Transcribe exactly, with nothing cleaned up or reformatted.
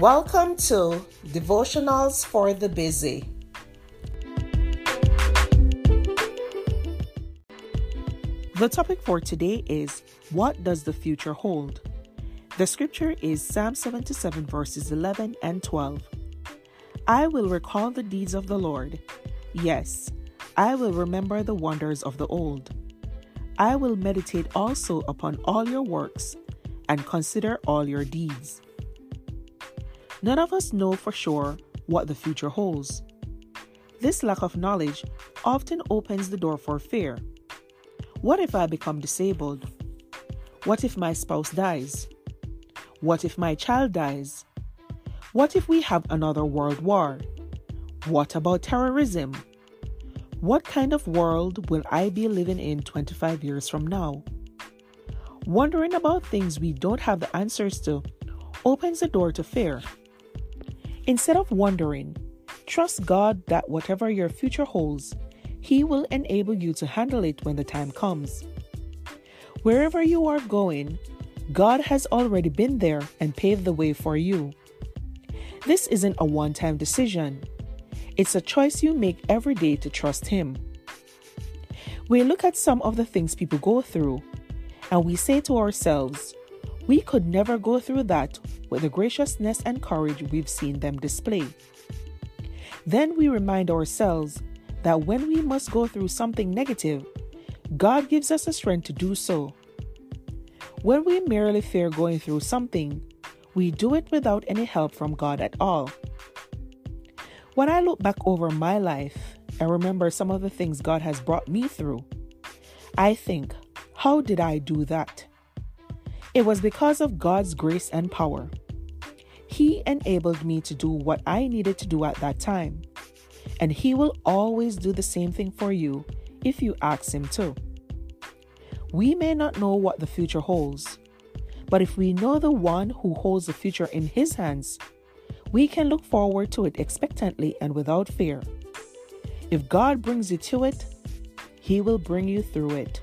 Welcome to Devotionals for the Busy. The topic for today is, what does the future hold? The scripture is Psalm seventy-seven verses eleven and twelve. I will recall the deeds of the Lord. Yes, I will remember the wonders of the old. I will meditate also upon all your works and consider all your deeds. None of us know for sure what the future holds. This lack of knowledge often opens the door for fear. What if I become disabled? What if my spouse dies? What if my child dies? What if we have another world war? What about terrorism? What kind of world will I be living in twenty-five years from now? Wondering about things we don't have the answers to opens the door to fear. Instead of wondering, trust God that whatever your future holds, He will enable you to handle it when the time comes. Wherever you are going, God has already been there and paved the way for you. This isn't a one-time decision. It's a choice you make every day to trust Him. We look at some of the things people go through, and we say to ourselves, we could never go through that with the graciousness and courage we've seen them display. Then we remind ourselves that when we must go through something negative, God gives us the strength to do so. When we merely fear going through something, we do it without any help from God at all. When I look back over my life and remember some of the things God has brought me through, I think, how did I do that? It was because of God's grace and power. He enabled me to do what I needed to do at that time. And He will always do the same thing for you if you ask Him to. We may not know what the future holds, but if we know the One who holds the future in His hands, we can look forward to it expectantly and without fear. If God brings you to it, He will bring you through it.